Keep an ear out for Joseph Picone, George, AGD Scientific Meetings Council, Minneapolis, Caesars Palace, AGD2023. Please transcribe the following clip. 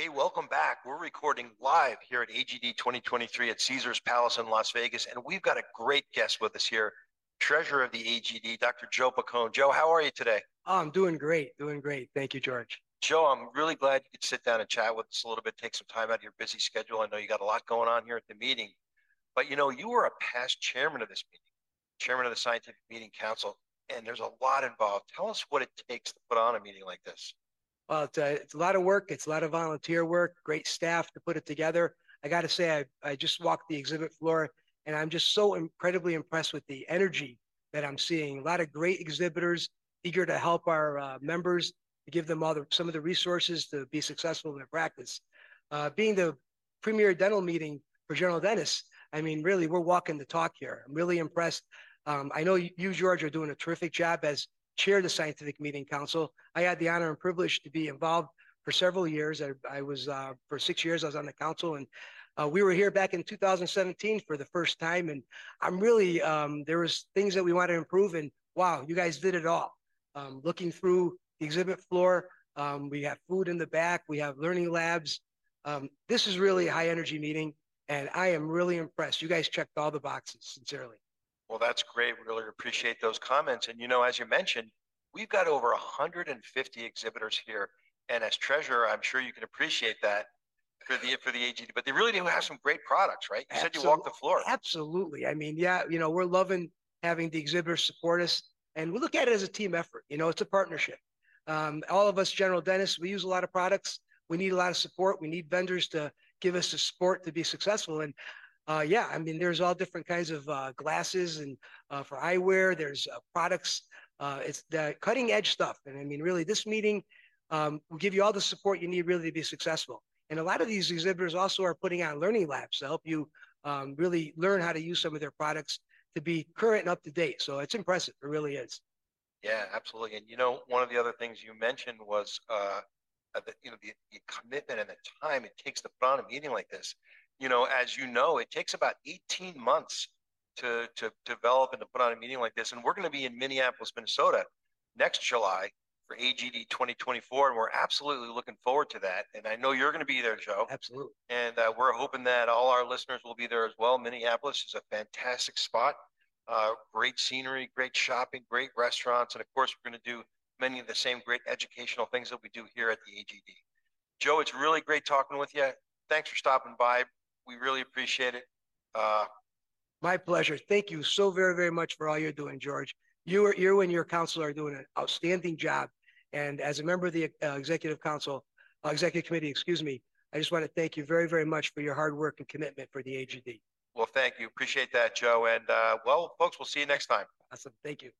Hey, welcome back. We're recording live here at AGD 2023 at Caesars Palace in Las Vegas, and we've got a great guest with us here, Treasurer of the AGD, Dr. Joe Picone. Joe, how are you today? Oh, I'm doing great, doing great. Thank you, George. Joe, I'm really glad you could sit down and chat with us a little bit, take some time out of your busy schedule. I know you got a lot going on here at the meeting, but you know, you were a past chairman of this meeting, chairman of the Scientific Meeting Council, and there's a lot involved. Tell us what it takes to put on a meeting like this. Well, it's a lot of work. It's a lot of volunteer work, great staff to put it together. I got to say, I just walked the exhibit floor, and I'm just so incredibly impressed with the energy that I'm seeing. A lot of great exhibitors eager to help our members, to give them all some of the resources to be successful in their practice. Being the premier dental meeting for general dentists, I mean, really, we're walking the talk here. I'm really impressed. I know you, George, are doing a terrific job as chair of the Scientific Meeting Council. I had the honor and privilege to be involved for several years. I was, for 6 years, I was on the council, and we were here back in 2017 for the first time, and I'm really, there was things that we wanted to improve, and wow, you guys did it all. Looking through the exhibit floor, we have food in the back, we have learning labs. This is really a high-energy meeting, and I am really impressed. You guys checked all the boxes, sincerely. Well, that's great. We really appreciate those comments. And, you know, as you mentioned, we've got over 150 exhibitors here. And as treasurer, I'm sure you can appreciate that for the AGD. But they really do have some great products, right? You said you walked the floor. Absolutely. I mean, yeah, you know, we're loving having the exhibitors support us. And we look at it as a team effort. You know, it's a partnership. All of us general dentists, we use a lot of products. We need a lot of support. We need vendors to give us the support to be successful. And yeah, I mean, there's all different kinds of glasses and for eyewear, there's products. It's the cutting edge stuff. And I mean, really, this meeting will give you all the support you need really to be successful. And a lot of these exhibitors also are putting on learning labs to help you really learn how to use some of their products to be current and up to date. So it's impressive. It really is. Yeah, absolutely. And, you know, one of the other things you mentioned was, the commitment and the time it takes to put on a meeting like this. You know, as you know, it takes about 18 months to develop and to put on a meeting like this. And we're going to be in Minneapolis, Minnesota next July for AGD 2024. And we're absolutely looking forward to that. And I know you're going to be there, Joe. Absolutely. And we're hoping that all our listeners will be there as well. Minneapolis is a fantastic spot. Great scenery, great shopping, great restaurants. And of course, we're going to do many of the same great educational things that we do here at the AGD. Joe, it's really great talking with you. Thanks for stopping by. We really appreciate it. My pleasure. Thank you so very, very much for all you're doing, George. You and your council are doing an outstanding job. And as a member of the executive committee, excuse me, I just want to thank you very, very much for your hard work and commitment for the AGD. Well, thank you. Appreciate that, Joe. And well, folks, we'll see you next time. Awesome. Thank you.